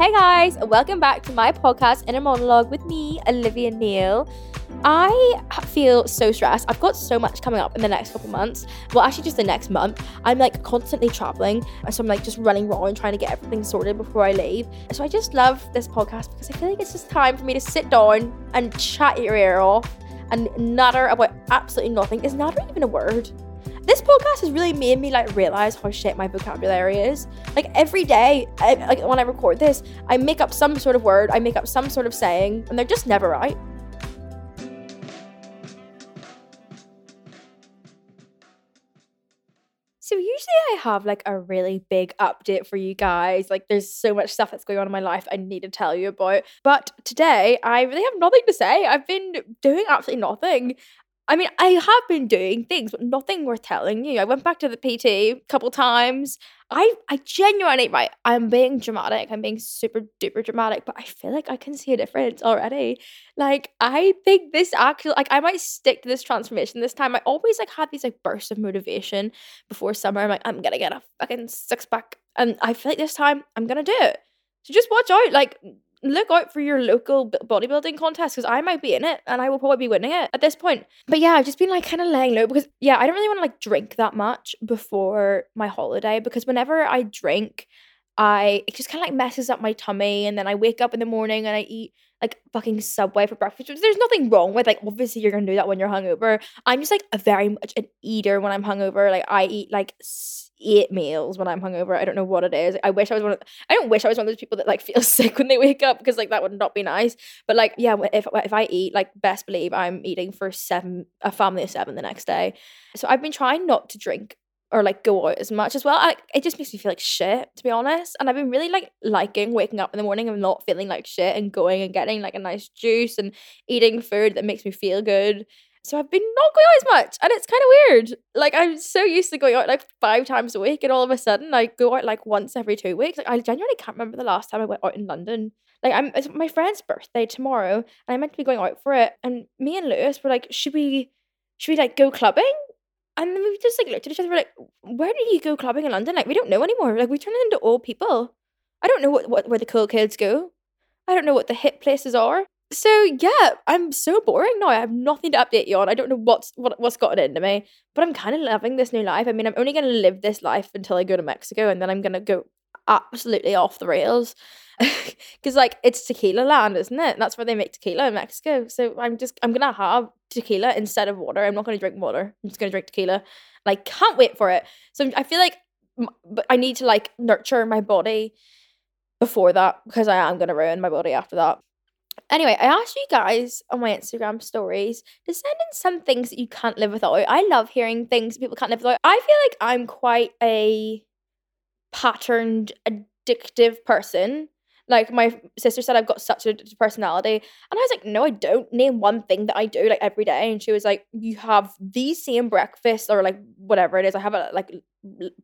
Hey guys, welcome back to my podcast, Inner Monologue, with me, Olivia Neal. I feel so stressed. I've got so much coming up in the next couple months. Well, actually just the next month. I'm like constantly traveling. So I'm like just running raw and trying to get everything sorted before I leave. So I just love this podcast because I feel like it's just time for me to sit down and chat your ear off and natter about absolutely nothing. Is natter even a word? This podcast has really made me like realize how shit my vocabulary is. Like every day, like when I record this, I make up some sort of word, I make up some sort of saying, and they're just never right. So usually I have like a really big update for you guys. Like there's so much stuff that's going on in my life I need to tell you about. But today I really have nothing to say. I've been doing absolutely nothing. I mean, I have been doing things, but nothing worth telling you. I went back to the PT a couple times. I genuinely, right, I'm being dramatic. I'm being super duper dramatic, but I feel like I can see a difference already. Like, I think this actually, like, I might stick to this transformation this time. I always, like, had these, like, bursts of motivation before summer. I'm like, I'm going to get a fucking six-pack. And I feel like this time I'm going to do it. So just watch out, like... Look out for your local bodybuilding contest because I might be in it and I will probably be winning it at this point. But yeah, I've just been like kind of laying low because yeah, I don't really want to like drink that much before my holiday because whenever I drink, it just kind of like messes up my tummy and then I wake up in the morning and I eat like fucking Subway for breakfast. There's nothing wrong with like, obviously you're going to do that when you're hungover. I'm just like a very much an eater when I'm hungover. Like I eat like 8 meals when I'm hungover. I don't know what it is. I don't wish I was one of those people that like feels sick when they wake up because like that would not be nice. But like, yeah, if I eat, like best believe I'm eating for a family of 7 the next day. So I've been trying not to drink or like go out as much as well. It just makes me feel like shit, to be honest. And I've been really like liking waking up in the morning and not feeling like shit and going and getting like a nice juice and eating food that makes me feel good. So I've been not going out as much and it's kind of weird. Like I'm so used to going out like 5 times a week and all of a sudden I go out like once every 2 weeks. Like I genuinely can't remember the last time I went out in London. Like it's my friend's birthday tomorrow and I meant to be going out for it. And me and Lewis were like, should we like go clubbing? And then we just like looked at each other, we're like, where do you go clubbing in London? Like we don't know anymore. Like we turned into old people. I don't know where the cool kids go. I don't know what the hip places are. So yeah, I'm so boring now. I have nothing to update you on. I don't know what's gotten into me. But I'm kind of loving this new life. I mean, I'm only going to live this life until I go to Mexico and then I'm going to go absolutely off the rails. Because like it's tequila land, isn't it? That's where they make tequila in Mexico. So I'm gonna have tequila instead of water. I'm not gonna drink water. I'm just gonna drink tequila. And I can't wait for it. So I feel like, but I need to like nurture my body before that because I am gonna ruin my body after that. Anyway, I asked you guys on my Instagram stories to send in some things that you can't live without. I love hearing things people can't live without. I feel like I'm quite a patterned, addictive person. Like my sister said, I've got such a personality. And I was like, no, I don't. Name one thing that I do like every day. And she was like, you have the same breakfast or like whatever it is. I have a like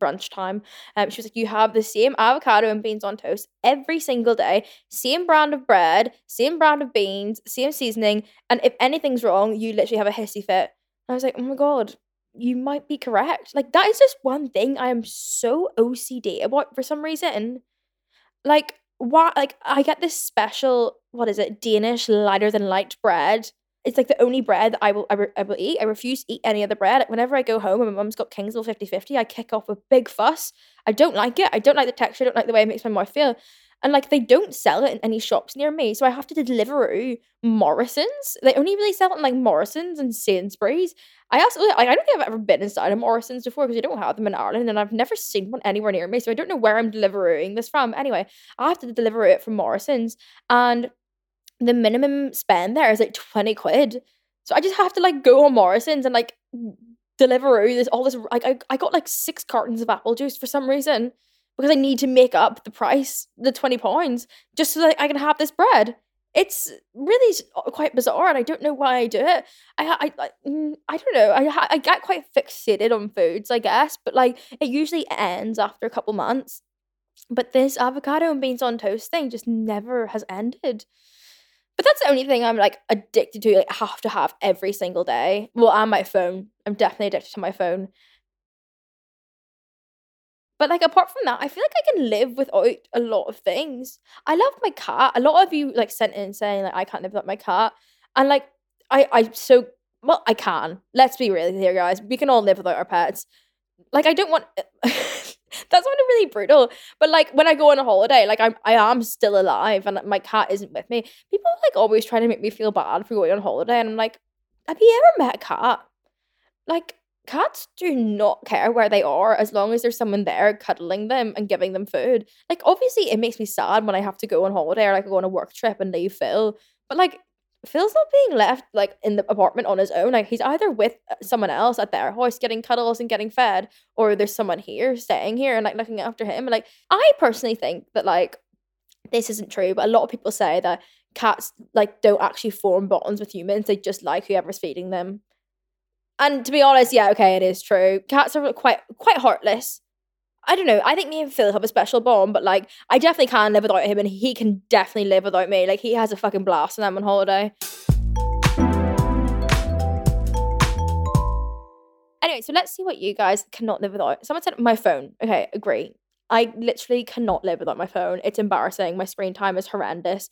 brunch time. She was like, you have the same avocado and beans on toast every single day. Same brand of bread, same brand of beans, same seasoning. And if anything's wrong, you literally have a hissy fit. And I was like, oh my God, you might be correct. Like that is just one thing I am so OCD about for some reason. Like, what, like I get this special, what is it, Danish lighter than light bread. It's like the only bread that I will eat. I refuse to eat any other bread. Whenever I go home and my mum's got Kingsmill 50/50, I kick off a big fuss. I don't like it. I don't like the texture. I don't like the way it makes my mouth feel. And like they don't sell it in any shops near me. So I have to Deliveroo, Morrisons. They only really sell it in like Morrisons and Sainsbury's. I don't think I've ever been inside a Morrisons before because you don't have them in Ireland and I've never seen one anywhere near me. So I don't know where I'm Deliverooing this from. Anyway, I have to Deliveroo it from Morrisons and the minimum spend there is like 20 quid. So I just have to like go on Morrisons and like Deliveroo this, all this. Like I got like 6 cartons of apple juice for some reason. Because I need to make up the price, the £20, just so that I can have this bread. It's really quite bizarre, and I don't know why I do it. I don't know. I get quite fixated on foods, I guess, but like it usually ends after a couple months. But this avocado and beans on toast thing just never has ended. But that's the only thing I'm like addicted to. Like have to have every single day. Well, and my phone. I'm definitely addicted to my phone. But like apart from that, I feel like I can live without a lot of things. I love my cat. A lot of you like sent in saying like I can't live without my cat, and like I can. Let's be real here, guys. We can all live without our pets. Like I don't want. That sounded really brutal, but like when I go on a holiday, like I am still alive and my cat isn't with me. People like always try to make me feel bad for going on holiday, and I'm like, have you ever met a cat? Like cats do not care where they are as long as there's someone there cuddling them and giving them food. Like obviously it makes me sad when I have to go on holiday or like I go on a work trip and leave Phil, but like Phil's not being left like in the apartment on his own. Like he's either with someone else at their house getting cuddles and getting fed, or there's someone here staying here and like looking after him. And like I personally think that like this isn't true, but a lot of people say that cats like don't actually form bonds with humans. They just like whoever's feeding them. And to be honest, yeah, okay, it is true. Cats are quite heartless. I don't know. I think me and Phil have a special bond, but like I definitely can live without him and he can definitely live without me. Like he has a fucking blast when I'm on holiday. Anyway, so let's see what you guys cannot live without. Someone said my phone. Okay, agree. I literally cannot live without my phone. It's embarrassing. My screen time is horrendous.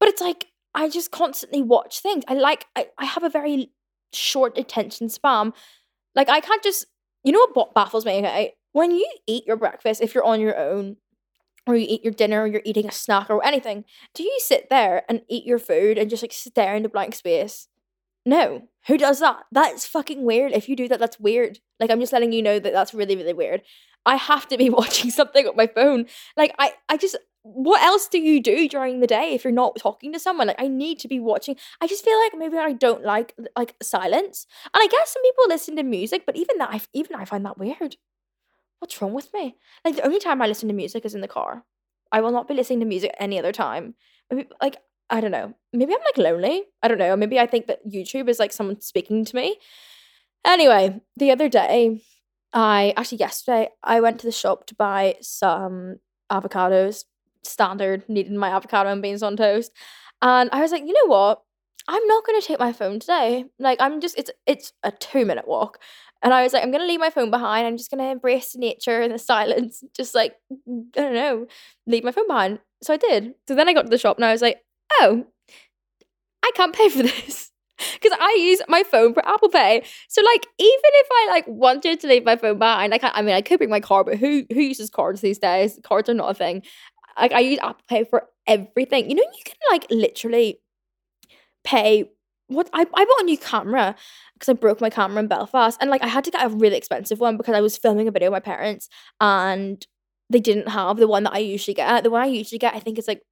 But it's like I just constantly watch things. I have a very short attention span. Like I can't just, you know what baffles me? Okay. When you eat your breakfast, if you're on your own, or you eat your dinner, or you're eating a snack or anything, do you sit there and eat your food and just like stare into blank space? No. Who does that? That's fucking weird. If you do that, that's weird. Like I'm just letting you know that that's really, really weird. I have to be watching something on my phone. Like I just, what else do you do during the day if you're not talking to someone? Like I need to be watching. I just feel like maybe I don't like silence. And I guess some people listen to music, but even that, I find that weird. What's wrong with me? Like the only time I listen to music is in the car. I will not be listening to music any other time. Like, I don't know. Maybe I'm like lonely. I don't know. Maybe I think that YouTube is like someone speaking to me. Anyway, the other day, yesterday, I went to the shop to buy some avocados. Standard, needed my avocado and beans on toast. And I was like, you know what? I'm not going to take my phone today. Like it's a 2-minute walk. And I was like, I'm going to leave my phone behind. I'm just going to embrace nature and the silence. Just like, I don't know, leave my phone behind. So I did. So then I got to the shop and I was like, oh, I can't pay for this because I use my phone for Apple Pay. So like, even if I like wanted to leave my phone behind, I could bring my card, but who uses cards these days? Cards are not a thing. Like I use Apple Pay for everything. You know, you can like literally pay. What I bought a new camera because I broke my camera in Belfast, and like I had to get a really expensive one because I was filming a video with my parents and they didn't have the one that I usually get. The one I usually get, I think it's like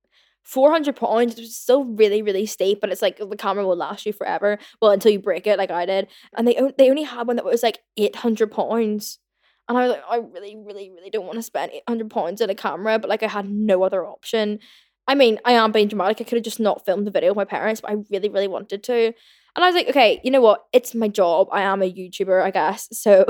£400, which is still really, really steep, but it's like the camera will last you forever. Well, until you break it like I did. And they only had one that was like £800. And I was like, I really, really, really don't want to spend £800 on a camera, but like I had no other option. I mean, I am being dramatic. I could have just not filmed the video with my parents, but I really, really wanted to. And I was like, okay, you know what? It's my job. I am a YouTuber, I guess. So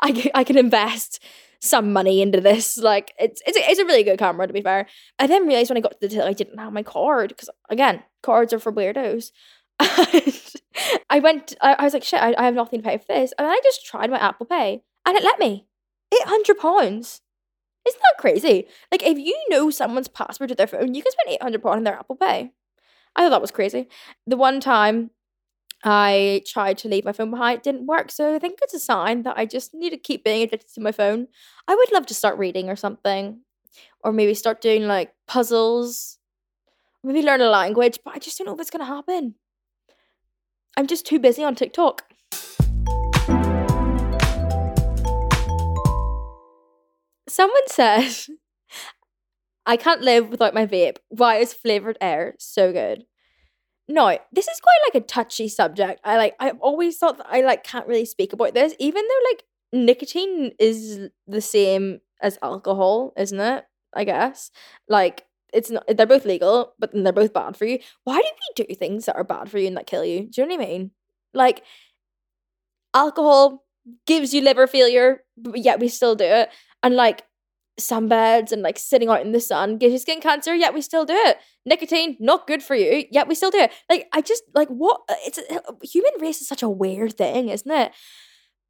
I can invest some money into this. Like, it's a really good camera, to be fair. I then realised when I got to the till I didn't have my card because, again, cards are for weirdos. And I was like, shit, I have nothing to pay for this. And then I just tried my Apple Pay and it let me. £800. Isn't that crazy? Like, if you know someone's password to their phone, you can spend £800 on their Apple Pay. I thought that was crazy. The one time I tried to leave my phone behind, it didn't work. So I think it's a sign that I just need to keep being addicted to my phone. I would love to start reading or something, or maybe start doing like puzzles, maybe learn a language, but I just don't know if it's going to happen. I'm just too busy on TikTok. Someone said, I can't live without my vape. Why is flavoured air so good? No, this is quite like a touchy subject. I've always thought that I like can't really speak about this, even though like nicotine is the same as alcohol, isn't it? I guess. Like it's not, they're both legal, but then they're both bad for you. Why do we do things that are bad for you and that kill you? Do you know what I mean? Like alcohol gives you liver failure, but yet we still do it. And like sunbeds and like sitting out in the sun gives you skin cancer, yet we still do it. Nicotine, not good for you, yet we still do it. Like I just like what? Human race is such a weird thing, isn't it?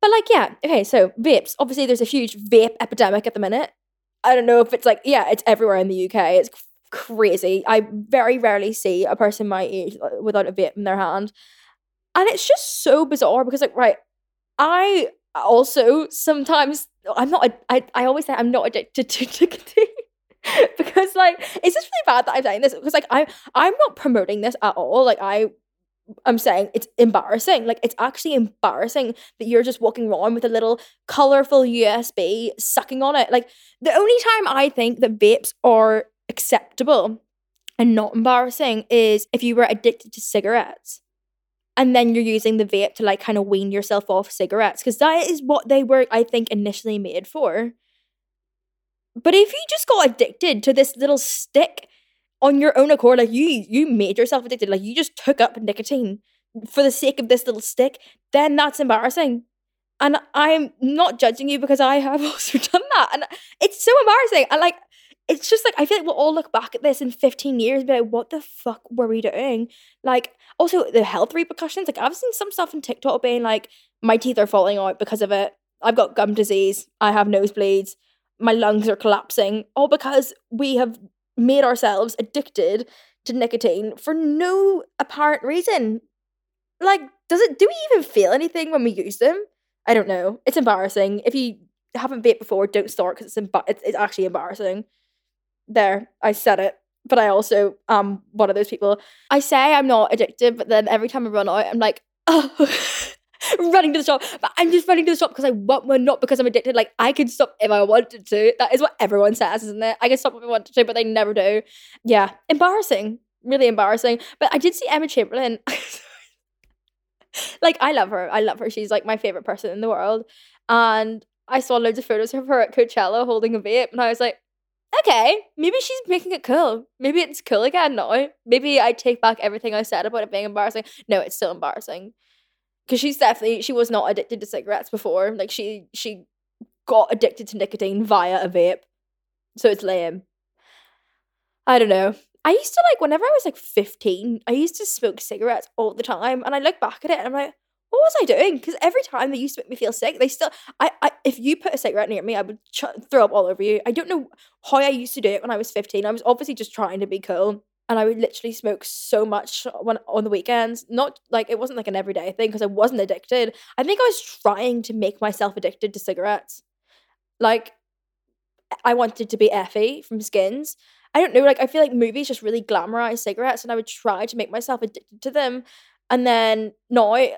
But like, yeah, okay, so vapes. Obviously, there's a huge vape epidemic at the minute. I don't know if it's like, yeah, it's everywhere in the UK. It's crazy. I very rarely see a person my age without a vape in their hand. And it's just so bizarre because like, right, I also sometimes, I always say I'm not addicted to nicotine. Because like, it's just really bad that I'm saying this because like, I'm not promoting this at all. Like I'm saying it's embarrassing. Like it's actually embarrassing that you're just walking around with a little colorful USB sucking on it. Like the only time I think that vapes are acceptable and not embarrassing is if you were addicted to cigarettes. And then you're using the vape to like kind of wean yourself off cigarettes because that is what they were, I think, initially made for. But if you just got addicted to this little stick on your own accord, like you made yourself addicted, like you just took up nicotine for the sake of this little stick, then that's embarrassing. And I'm not judging you because I have also done that. And it's so embarrassing. And like, it's just like, I feel like we'll all look back at this in 15 years and be like, what the fuck were we doing? Like, also the health repercussions. Like I've seen some stuff on TikTok being like, my teeth are falling out because of it. I've got gum disease. I have nosebleeds. My lungs are collapsing, all because we have made ourselves addicted to nicotine for no apparent reason. Like, do we even feel anything when we use them? I don't know. It's embarrassing. If you haven't vaped before, don't start because it's actually embarrassing. There, I said it. But I also am one of those people. I say I'm not addicted, but then every time I run out, I'm like, oh. Running to the shop, but I'm just running to the shop because I want one, not because I'm addicted. Like I could stop if I wanted to. That is what everyone says, isn't it? I can stop if I wanted to, but they never do. Yeah, embarrassing, really embarrassing. But I did see Emma Chamberlain. Like I love her. She's like my favorite person in the world. And I saw loads of photos of her at Coachella holding a vape, and I was like, okay, maybe she's making it cool. Maybe it's cool again now. Maybe I take back everything I said about it being embarrassing. No, it's still embarrassing. Because she was not addicted to cigarettes before. Like she got addicted to nicotine via a vape. So it's lame. I don't know. I used to like, whenever I was like 15, I used to smoke cigarettes all the time. And I look back at it and I'm like, what was I doing? Because every time they used to make me feel sick, they still, if you put a cigarette near me, I would throw up all over you. I don't know how I used to do it when I was 15. I was obviously just trying to be cool. And I would literally smoke so much on the weekends. Not like, it wasn't like an everyday thing because I wasn't addicted. I think I was trying to make myself addicted to cigarettes. Like, I wanted to be Effy from Skins. I don't know, like, I feel like movies just really glamorize cigarettes and I would try to make myself addicted to them. And then, no, it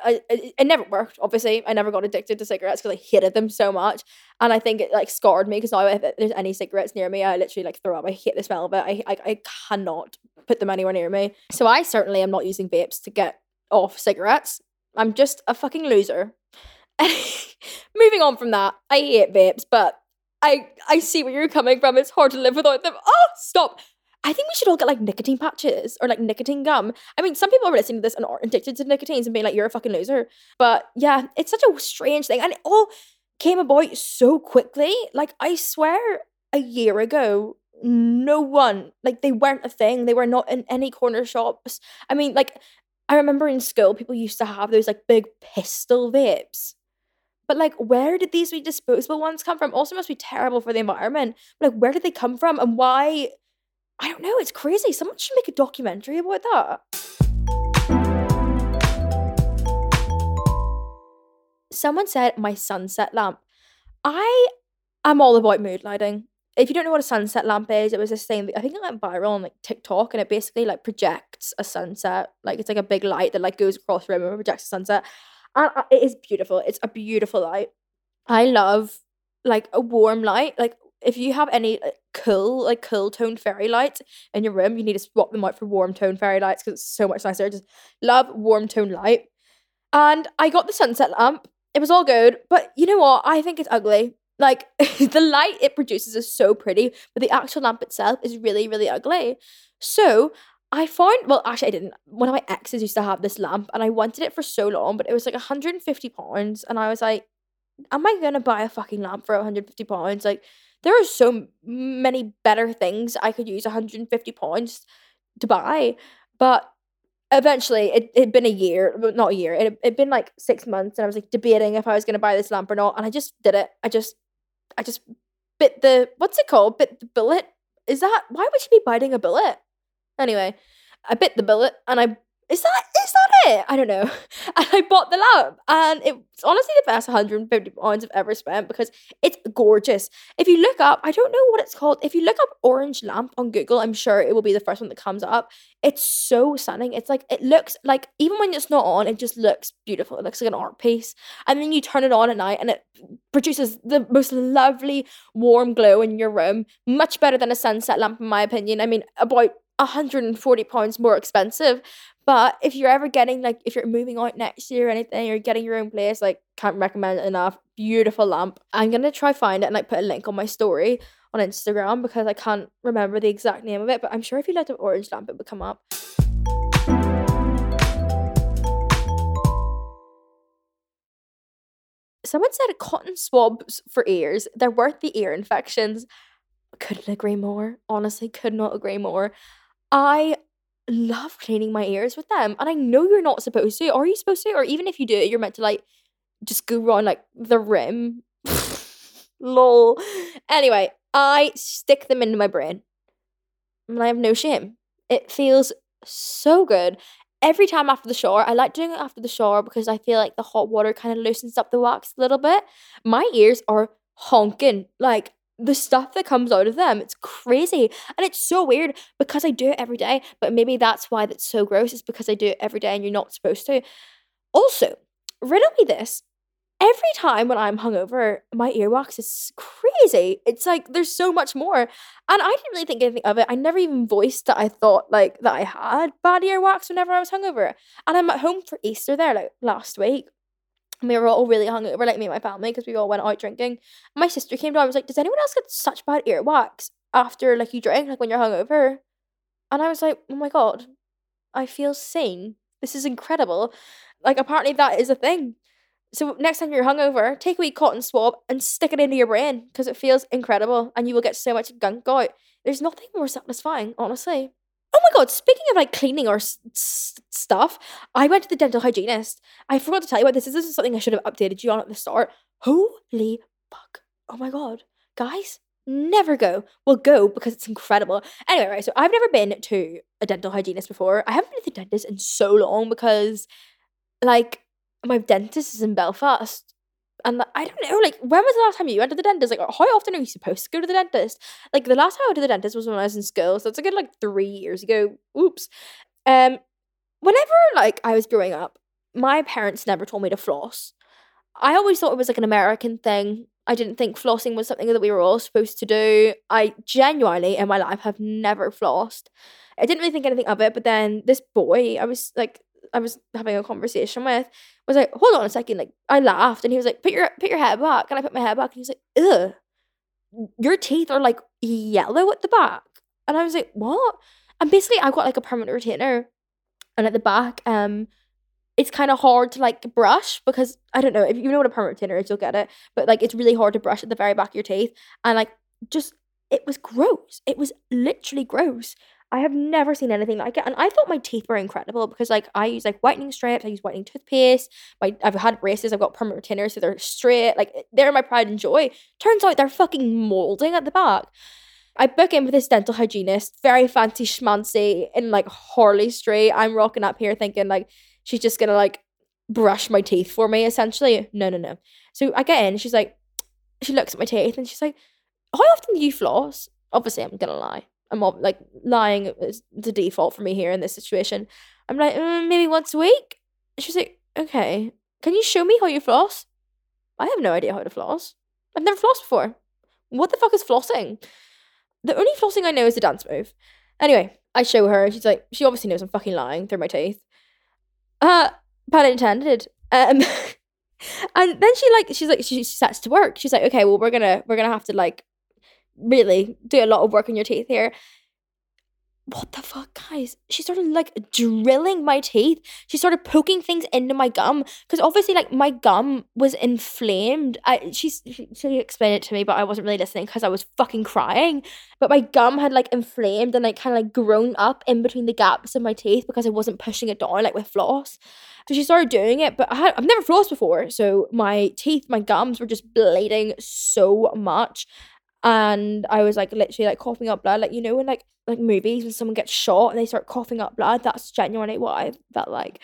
never worked, obviously. I never got addicted to cigarettes because I hated them so much. And I think it, like, scarred me because now if there's any cigarettes near me, I literally, like, throw up. I hate the smell of it. I cannot put them anywhere near me. So I certainly am not using vapes to get off cigarettes. I'm just a fucking loser. Moving on from that, I hate vapes, but I see where you're coming from. It's hard to live without them. Oh, stop. I think we should all get like nicotine patches or like nicotine gum. I mean, some people are listening to this and are addicted to nicotines and being like, you're a fucking loser. But yeah, it's such a strange thing. And it all came about so quickly. Like I swear a year ago, no one, like they weren't a thing. They were not in any corner shops. I mean, like I remember in school, people used to have those like big pistol vapes. But like, where did these disposable ones come from? Also must be terrible for the environment. Like, where did they come from and why? I don't know, it's crazy. Someone should make a documentary about that. Someone said my sunset lamp. I am all about mood lighting. If you don't know what a sunset lamp is, it was this thing that I think it went viral on like TikTok and it basically like projects a sunset. Like it's like a big light that like goes across the room and projects a sunset. And it is beautiful. It's a beautiful light. I love like a warm light. Like if you have any cool toned fairy lights in your room, you need to swap them out for warm toned fairy lights because it's so much nicer. I just love warm toned light. And I got the sunset lamp. It was all good, but you know what? I think it's ugly. Like the light it produces is so pretty, but the actual lamp itself is really, really ugly. So I found, well, actually I didn't. One of my exes used to have this lamp and I wanted it for so long, but it was like £150. And I was like, am I going to buy a fucking lamp for £150? Like, there are so many better things I could use £150 to buy. But Eventually, it'd been a year, not a year, it'd been like 6 months, and I was like debating if I was going to buy this lamp or not, and I just did it. I just bit the, what's it called? Bit the bullet? Is that, why would you be biting a bullet? Anyway, I bit the bullet, and I, is that it? I don't know. And I bought the lamp, and it's honestly the best £150 I've ever spent, because it's gorgeous. If you look up, I don't know what it's called. If you look up orange lamp on Google, I'm sure it will be the first one that comes up. It's so stunning. It's like, it looks like, even when it's not on, it just looks beautiful. It looks like an art piece. And then you turn it on at night, and it produces the most lovely warm glow in your room. Much better than a sunset lamp, in my opinion. I mean, about £140 more expensive. But if you're ever getting, like, if you're moving out next year or anything, or getting your own place, like, can't recommend it enough. Beautiful lamp. I'm going to try find it and, like, put a link on my story on Instagram, because I can't remember the exact name of it. But I'm sure if you looked up orange lamp, it would come up. Someone said cotton swabs for ears. They're worth the ear infections. Couldn't agree more. Honestly, could not agree more. I love cleaning my ears with them, and I know you're not supposed to. Are you supposed to? Or even if you do, you're meant to, like, just go around, like, the rim. Lol. Anyway, I stick them into my brain, and I have no shame. It feels so good. Every time after the shower, I like doing it after the shower, because I feel like the hot water kind of loosens up the wax a little bit. My ears are honking, like, the stuff that comes out of them, it's crazy. And it's so weird, because I do it every day, but maybe that's why that's so gross, is because I do it every day and you're not supposed to. Also, riddle me this. Every time when I'm hungover, my earwax is crazy. It's like, there's so much more. And I didn't really think anything of it. I never even voiced that I thought, like, that I had bad earwax whenever I was hungover. And I'm at home for Easter there, like, last week. We were all really hungover, like me and my family, because we all went out drinking. My sister came down and was like, does anyone else get such bad earwax after, like, you drink, like, when you're hungover? And I was like, oh my god, I feel sane. This is incredible. Like, apparently that is a thing. So next time you're hungover, take a wee cotton swab and stick it into your brain, because it feels incredible, and you will get so much gunk out. There's nothing more satisfying, honestly. Oh my god, speaking of, like, cleaning or stuff, I went to the dental hygienist. I forgot to tell you about this. This is something I should have updated you on at the start. Holy fuck. Oh my god. Guys, never go. Well, go, because it's incredible. Anyway, right, so I've never been to a dental hygienist before. I haven't been to the dentist in so long, because, like, my dentist is in Belfast. And I don't know, like, when was the last time you went to the dentist? Like, how often are you supposed to go to the dentist? Like, the last time I went to the dentist was when I was in school, so it's a good, like, 3 years ago. Oops. Whenever, like, I was growing up, my parents never told me to floss. I always thought it was, like, an American thing. I didn't think flossing was something that we were all supposed to do. I genuinely, in my life, have never flossed. I didn't really think anything of it, but then this boy, I was having a conversation with, was like, hold on a second, like, I laughed, and he was like, put your head back, and I put my head back, and he was like, ugh, your teeth are, like, yellow at the back, and I was like, what? And basically, I've got, like, a permanent retainer, and at the back, it's kind of hard to, like, brush, because, I don't know, if you know what a permanent retainer is, you'll get it, but, like, it's really hard to brush at the very back of your teeth, and, like, just, it was gross, it was literally gross. I have never seen anything like it. And I thought my teeth were incredible because, like, I use, like, whitening strips. I use whitening toothpaste. I've had braces. I've got permanent retainers, so they're straight. Like, they're my pride and joy. Turns out they're fucking moulding at the back. I book in with this dental hygienist, very fancy schmancy in, like, Harley Street. I'm rocking up here thinking, like, she's just going to, like, brush my teeth for me, essentially. No. So I get in. She's like, she looks at my teeth and she's like, how often do you floss? Obviously, I'm going to lie. I'm all, like, lying is the default for me here in this situation. I'm like, maybe once a week. She's like, okay, can you show me how you floss? I have no idea how to floss. I've never flossed before. What the fuck is flossing? The only flossing I know is the dance move. Anyway, I show her. She's like, she obviously knows I'm fucking lying through my teeth. Pun intended. And then she sets to work. She's like, okay, well, we're gonna have to, like, really do a lot of work on your teeth here. what the fuck, guys? She started like drilling my teeth. She started poking things into my gum because obviously like my gum was inflamed. She explained it to me, but I wasn't really listening because I was fucking crying. But my gum had like inflamed and like kind of like grown up in between the gaps of my teeth because I wasn't pushing it down like with floss. So she started doing it, but I've never flossed before. So my teeth, my gums were just bleeding so much. And I was like literally like coughing up blood, like, you know, in like movies when someone gets shot and they start coughing up blood. That's genuinely what I felt like.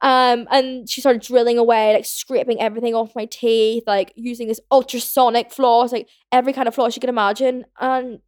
And she started drilling away, like scraping everything off my teeth, like using this ultrasonic floss, like every kind of floss you could imagine. And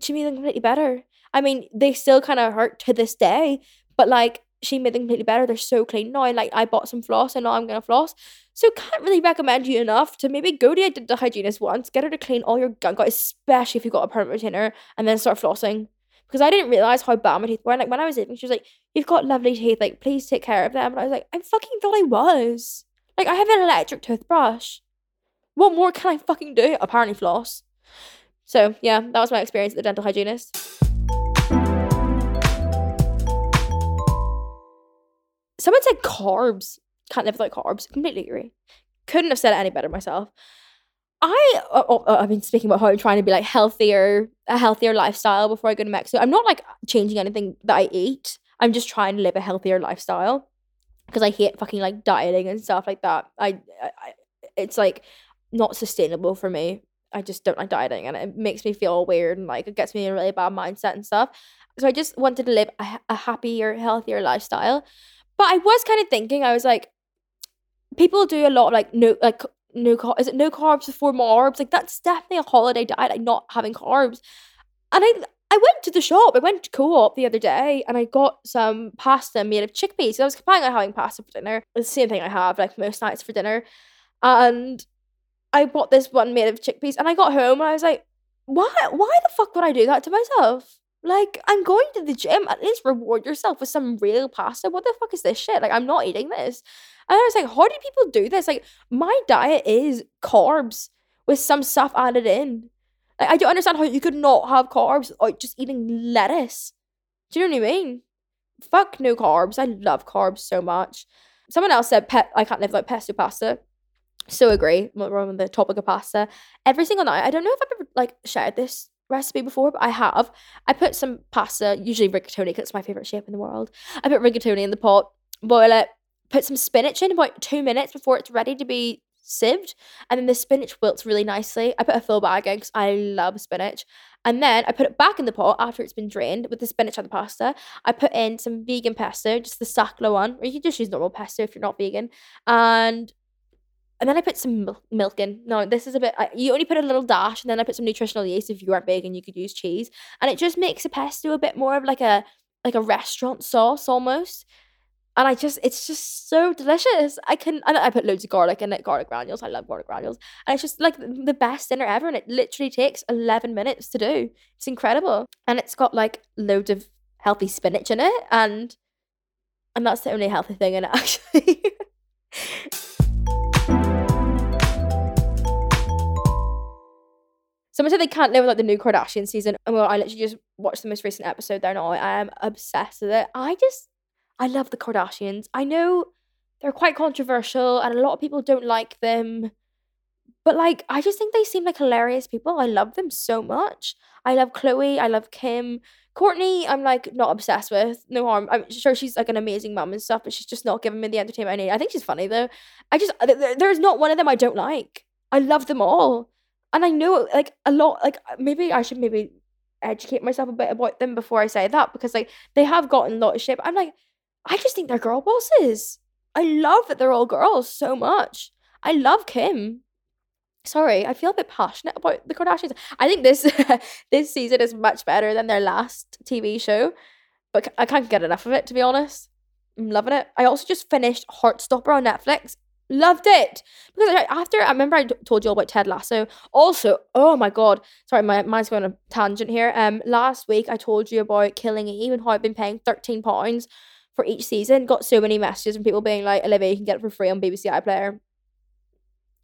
she made them completely better. I mean, they still kind of hurt to this day, but like she made them completely better. They're so clean now. Like I bought some floss and now I'm gonna floss. So can't really recommend you enough to maybe go to the hygienist once, get her to clean all your gunk out, especially if you've got a permanent retainer, and then start flossing. Because I didn't realise how bad my teeth were. And like when I was leaving, she was like, "You've got lovely teeth, like please take care of them." And I was like, I fucking thought I was. Like I have an electric toothbrush. What more can I fucking do? Apparently floss. So yeah, that was my experience at the dental hygienist. Someone said carbs. Can't live without carbs. Completely agree. Couldn't have said it any better myself. I've been speaking about how I'm trying to be like a healthier lifestyle before I go to Mexico. I'm not like changing anything that I eat. I'm just trying to live a healthier lifestyle because I hate fucking like dieting and stuff like that. It's like not sustainable for me. I just don't like dieting and it makes me feel weird and like it gets me in a really bad mindset and stuff. So I just wanted to live a happier, healthier lifestyle. But I was kind of thinking, I was like, people do a lot of no carbs before marbs? Like that's definitely a holiday diet, like not having carbs. And I went to the shop, I went to Co-op the other day and I got some pasta made of chickpeas. So I was planning on having pasta for dinner. It's the same thing I have like most nights for dinner. And I bought this one made of chickpeas and I got home and I was like, why the fuck would I do that to myself? Like, I'm going to the gym. At least reward yourself with some real pasta. What the fuck is this shit? Like, I'm not eating this. And I was like, how do people do this? Like, my diet is carbs with some stuff added in. Like, I don't understand how you could not have carbs without just eating lettuce. Do you know what I mean? Fuck no carbs. I love carbs so much. Someone else said, I can't live without pesto pasta. So agree. We're on the topic of pasta. Every single night, I don't know if I've ever, like, shared this recipe before, but I have. I put some pasta, usually rigatoni because it's my favourite shape in the world. I put rigatoni in the pot, boil it, put some spinach in about 2 minutes before it's ready to be sieved, and then the spinach wilts really nicely. I put a full bag in because I love spinach, and then I put it back in the pot after it's been drained with the spinach and the pasta. I put in some vegan pesto, just the sakla one, or you can just use normal pesto if you're not vegan, and then I put some milk in. Now, this is a bit... you only put a little dash, and then I put some nutritional yeast. If you aren't vegan, you could use cheese. And it just makes a pesto a bit more of like a restaurant sauce almost. And it's just so delicious. I put loads of garlic in it, garlic granules. I love garlic granules. And it's just like the best dinner ever. And it literally takes 11 minutes to do. It's incredible. And it's got like loads of healthy spinach in it. And that's the only healthy thing in it, actually. Someone said they can't live without the new Kardashian season. And well, I literally just watched the most recent episode there now. I am obsessed with it. I love the Kardashians. I know they're quite controversial and a lot of people don't like them. But like, I just think they seem like hilarious people. I love them so much. I love Khloe. I love Kim. Kourtney, I'm like not obsessed with. No harm. I'm sure she's like an amazing mum and stuff, but she's just not giving me the entertainment I need. I think she's funny though. There's not one of them I don't like. I love them all. And I know, like, a lot, like, maybe I should maybe educate myself a bit about them before I say that, because, like, they have gotten a lot of shit. But I'm like, I just think they're girl bosses. I love that they're all girls so much. I love Kim. Sorry, I feel a bit passionate about the Kardashians. I think this this season is much better than their last TV show, but I can't get enough of it, to be honest. I'm loving it. I also just finished Heartstopper on Netflix. Loved it, because after I remember I told you all about Ted Lasso also. Oh my god, sorry, my mind's going on a tangent here. Last week I told you about Killing Eve and how I've been paying £13 for each season. Got so many messages from people being like, Olivia, you can get it for free on BBC iPlayer.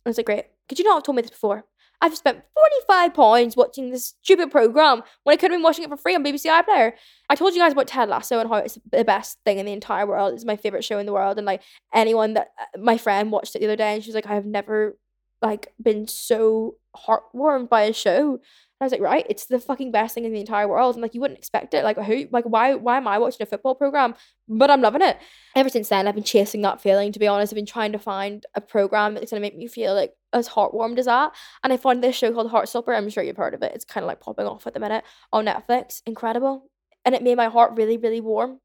I was like, great, could you not have told me this before? I've spent £45 watching this stupid programme when I could have been watching it for free on BBC iPlayer. I told you guys about Ted Lasso and how it's the best thing in the entire world. It's my favourite show in the world. And like anyone that, my friend watched it the other day and she was like, I have never like been so heartwarmed by a show. And I was like, right, it's the fucking best thing in the entire world. And like, you wouldn't expect it. Like, who? Like, why am I watching a football programme? But I'm loving it. Ever since then, I've been chasing that feeling, to be honest. I've been trying to find a programme that's going to make me feel like as heartwarmed as that. And I found this show called Heartstopper. I'm sure you've heard of it. It's kind of like popping off at the minute on Netflix. Incredible. And it made my heart really, really warm.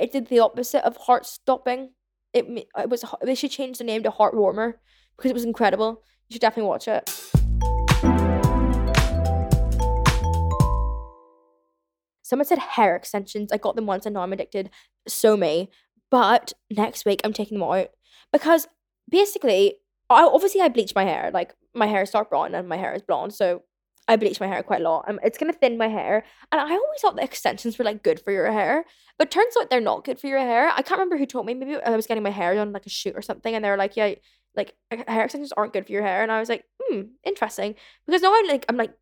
It did the opposite of heart-stopping. It was, they should change the name to Heartwarmer because it was incredible. You should definitely watch it. Someone said hair extensions. I got them once and now I'm addicted. So me. But next week I'm taking them out. Because basically, I bleach my hair. Like, my hair is dark brown and my hair is blonde. So I bleach my hair quite a lot. It's going to thin my hair. And I always thought the extensions were like good for your hair. But turns out they're not good for your hair. I can't remember who told me. Maybe I was getting my hair done like a shoot or something. And they were like, yeah, like hair extensions aren't good for your hair. And I was like, interesting. Because now I'm like,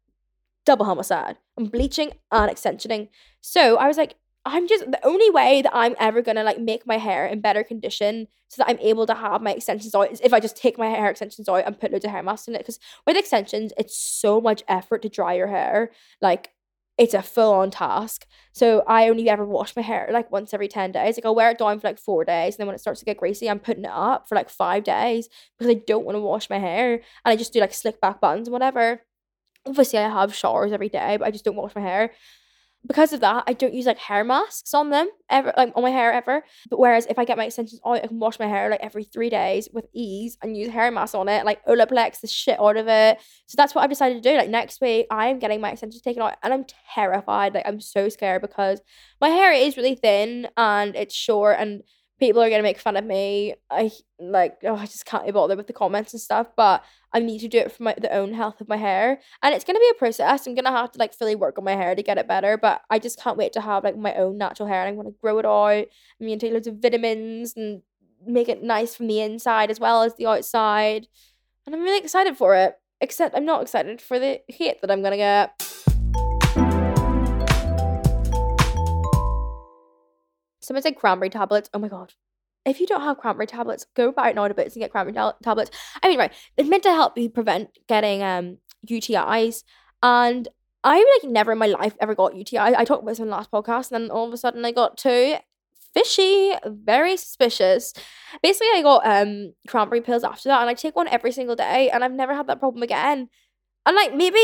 double homicide. I'm bleaching and extensioning. So I was like, the only way that I'm ever going to like make my hair in better condition so that I'm able to have my extensions out is if I just take my hair extensions out and put loads of hair masks in it. Because with extensions, it's so much effort to dry your hair. Like, it's a full-on task. So I only ever wash my hair like once every 10 days. Like, I'll wear it down for like 4 days. And then when it starts to get greasy, I'm putting it up for like 5 days because I don't want to wash my hair. And I just do like slick back buns and whatever. Obviously, I have showers every day, but I just don't wash my hair. Because of that, I don't use like hair masks on them ever, like on my hair ever. But whereas if I get my extensions out, I can wash my hair like every 3 days with ease and use hair masks on it, like Olaplex the shit out of it. So that's what I've decided to do. Like next week, I am getting my extensions taken out and I'm terrified. Like I'm so scared because my hair is really thin and it's short and people are going to make fun of me. I just can't be bothered with the comments and stuff, but I need to do it for the own health of my hair. And it's going to be a process. I'm going to have to like fully work on my hair to get it better, but I just can't wait to have like my own natural hair. And I'm going to grow it out. I'm going to take loads of vitamins and make it nice from the inside as well as the outside. And I'm really excited for it, except I'm not excited for the hate that I'm going to get. Someone said cranberry tablets. Oh my God. If you don't have cranberry tablets, go buy it now to Bits and get cranberry tablets. I mean, right. It's meant to help you prevent getting UTIs. And I like never in my life ever got UTIs. I talked about this in the last podcast and then all of a sudden I got two. Fishy, very suspicious. Basically, I got cranberry pills after that and I take one every single day and I've never had that problem again. And like maybe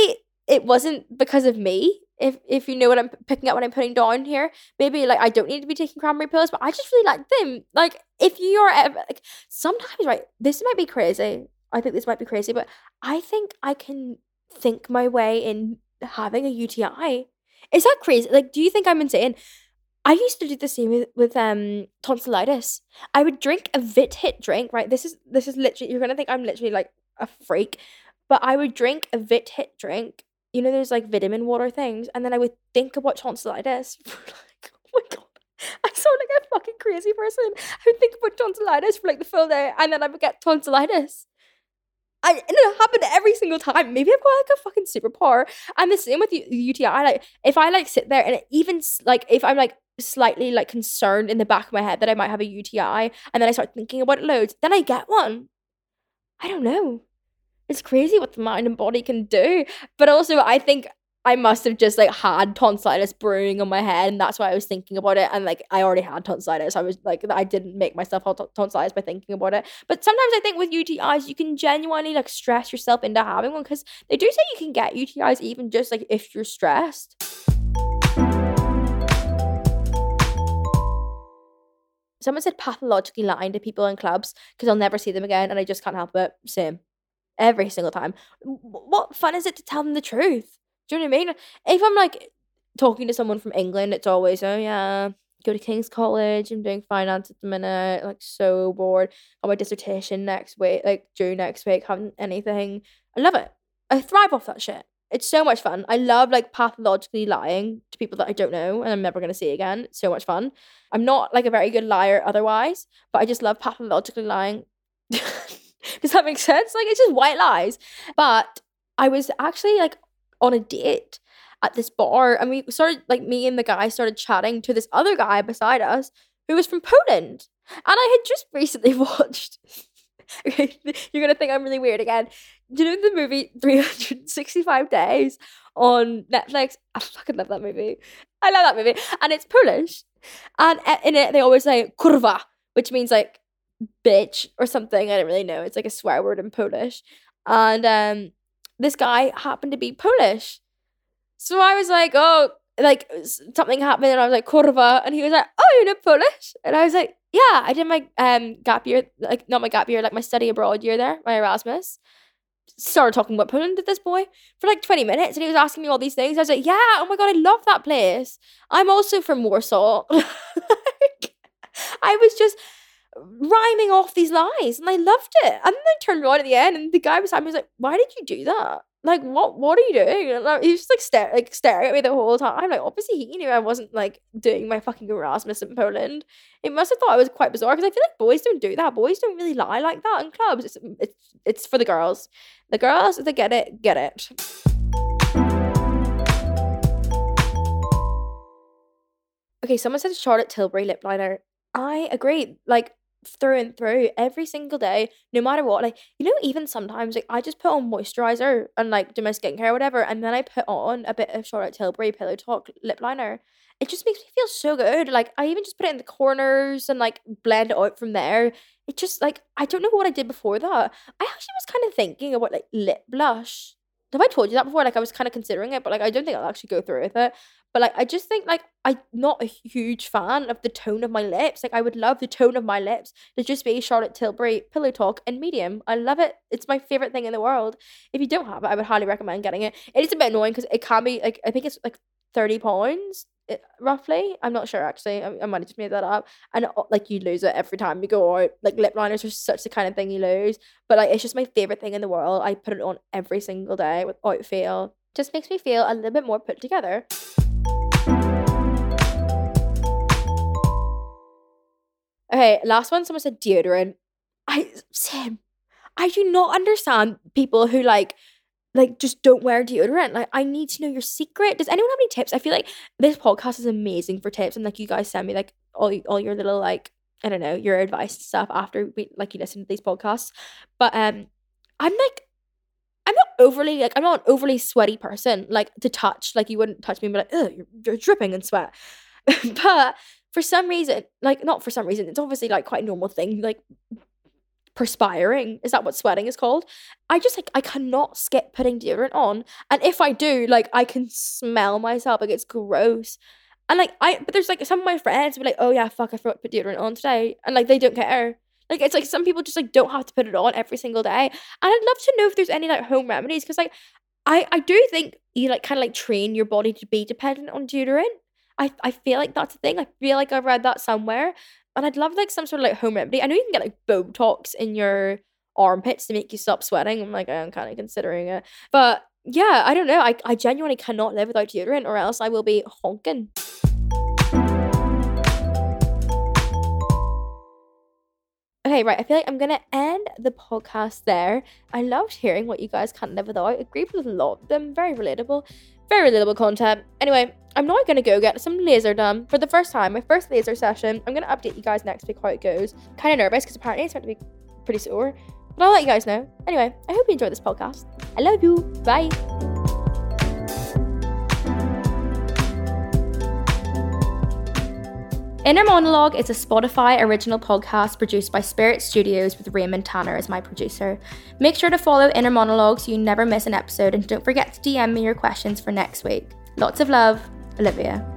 it wasn't because of me. If you know what I'm picking up when I'm putting down here, maybe like I don't need to be taking cranberry pills, but I just really like them. Like if you are ever, like sometimes, right, this might be crazy. I think this might be crazy, but I think I can think my way in having a UTI. Is that crazy? Like, do you think I'm insane? I used to do the same with tonsillitis. I would drink a Vit-Hit drink, right? This is literally, you're going to think I'm literally like a freak, but I would drink a Vit-Hit drink. You know, there's like vitamin water things. And then I would think about tonsillitis for like, oh my God, I sound like a fucking crazy person. I would think about tonsillitis for like the full day and then I would get tonsillitis. And it happened every single time. Maybe I've got like a fucking superpower. And the same with UTI. Like if I like sit there and even like if I'm like slightly like concerned in the back of my head that I might have a UTI and then I start thinking about it loads, then I get one. I don't know. It's crazy what the mind and body can do. But also I think I must have just like had tonsillitis brewing on my head and that's why I was thinking about it. And like I already had tonsillitis. I was like, I didn't make myself have tonsillitis by thinking about it. But sometimes I think with UTIs, you can genuinely like stress yourself into having one because they do say you can get UTIs even just like if you're stressed. Someone said pathologically lying to people in clubs because I'll never see them again and I just can't help it. Same. Every single time. What fun is it to tell them the truth? Do you know what I mean? If I'm like talking to someone from England, it's always, oh yeah, go to King's College, I'm doing finance at the minute, like so bored. Got my dissertation next week, like due next week, haven't anything. I love it. I thrive off that shit. It's so much fun. I love like pathologically lying to people that I don't know and I'm never going to see again. It's so much fun. I'm not like a very good liar otherwise, but I just love pathologically lying. Does that make sense? Like, it's just white lies. But I was actually like on a date at this bar, and we started, like, me and the guy started chatting to this other guy beside us who was from Poland. And I had just recently watched, okay, you're going to think I'm really weird again. Do you know the movie 365 Days on Netflix? I fucking love that movie. I love that movie. And it's Polish. And in it, they always say kurwa, which means like bitch or something. I don't really know. It's like a swear word in Polish. And this guy happened to be Polish. So I was like, oh, like something happened, and I was like, kurwa. And he was like, oh, you're not Polish? And I was like, yeah, I did my gap year, like not my gap year, like my study abroad year there, my Erasmus. Started talking about Poland with this boy for like 20 minutes, and he was asking me all these things. I was like, yeah, oh my God, I love that place. I'm also from Warsaw. Like, I was just rhyming off these lies, and I loved it. And then I turned around at the end, and the guy beside me was like, why did you do that? Like, what are you doing? And like, he was just like, staring at me the whole time. I'm like, obviously he knew I wasn't like doing my fucking Erasmus in Poland. It must have thought I was quite bizarre, because I feel like boys don't do that. Boys don't really lie like that in clubs. It's for the girls. The girls, if they get it, get it. Okay, someone said Charlotte Tilbury lip liner. I agree. Like, through and through, every single day, no matter what, like, you know, even sometimes, like, I just put on moisturizer and like do my skincare or whatever, and then I put on a bit of Charlotte Tilbury Pillow Talk lip liner. It just makes me feel so good. Like, I even just put it in the corners and like blend it out from there. It just, like, I don't know what I did before that. I actually was kind of thinking about like lip blush. Have I told you that before? Like, I was kind of considering it, but like, I don't think I'll actually go through with it. But like, I just think like I'm not a huge fan of the tone of my lips. Like, I would love the tone of my lips to just be Charlotte Tilbury Pillow Talk and medium. I love it. It's my favorite thing in the world. If you don't have it, I would highly recommend getting it. It is a bit annoying because it can be like, I think it's like £30 roughly. I'm not sure actually. I might have just made that up. And like, you lose it every time you go out. Like, lip liners are such the kind of thing you lose. But like, it's just my favorite thing in the world. I put it on every single day without fail. Just makes me feel a little bit more put together. Okay, last one, someone said deodorant. I do not understand people who like just don't wear deodorant. Like, I need to know your secret. Does anyone have any tips? I feel like this podcast is amazing for tips, and like, you guys send me like all your little, like, I don't know, your advice and stuff after we, like, you listen to these podcasts. But I'm not an overly sweaty person, like, to touch. Like, you wouldn't touch me and be like, oh, you're dripping in sweat. But for some reason, like, not for some reason, it's obviously like quite a normal thing, like perspiring. Is that what sweating is called? I just, like, I cannot skip putting deodorant on. And if I do, like, I can smell myself. Like, it's gross. And like, but there's like some of my friends who be like, oh yeah, fuck, I forgot to put deodorant on today. And like, they don't care. Like, it's like some people just like don't have to put it on every single day. And I'd love to know if there's any like home remedies, because like I do think you like kind of like train your body to be dependent on deodorant. I feel like that's a thing. I feel like I've read that somewhere. And I'd love like some sort of like home remedy. I know you can get like Botox in your armpits to make you stop sweating. I'm like, I'm kind of considering it. But yeah, I don't know. I genuinely cannot live without deodorant, or else I will be honking. Okay, right, I feel like I'm going to end the podcast there. I loved hearing what you guys can't live without. I agreed with a lot of them. Very relatable. Very relatable content. Anyway, I'm now going to go get some laser done for the first time. My first laser session. I'm going to update you guys next week how it goes. Kind of nervous because apparently it's meant to be pretty sore. But I'll let you guys know. Anyway, I hope you enjoyed this podcast. I love you. Bye. Inner Monologue is a Spotify original podcast produced by Spirit Studios with Raymond Tanner as my producer. Make sure to follow Inner Monologue so you never miss an episode, and don't forget to DM me your questions for next week. Lots of love, Olivia.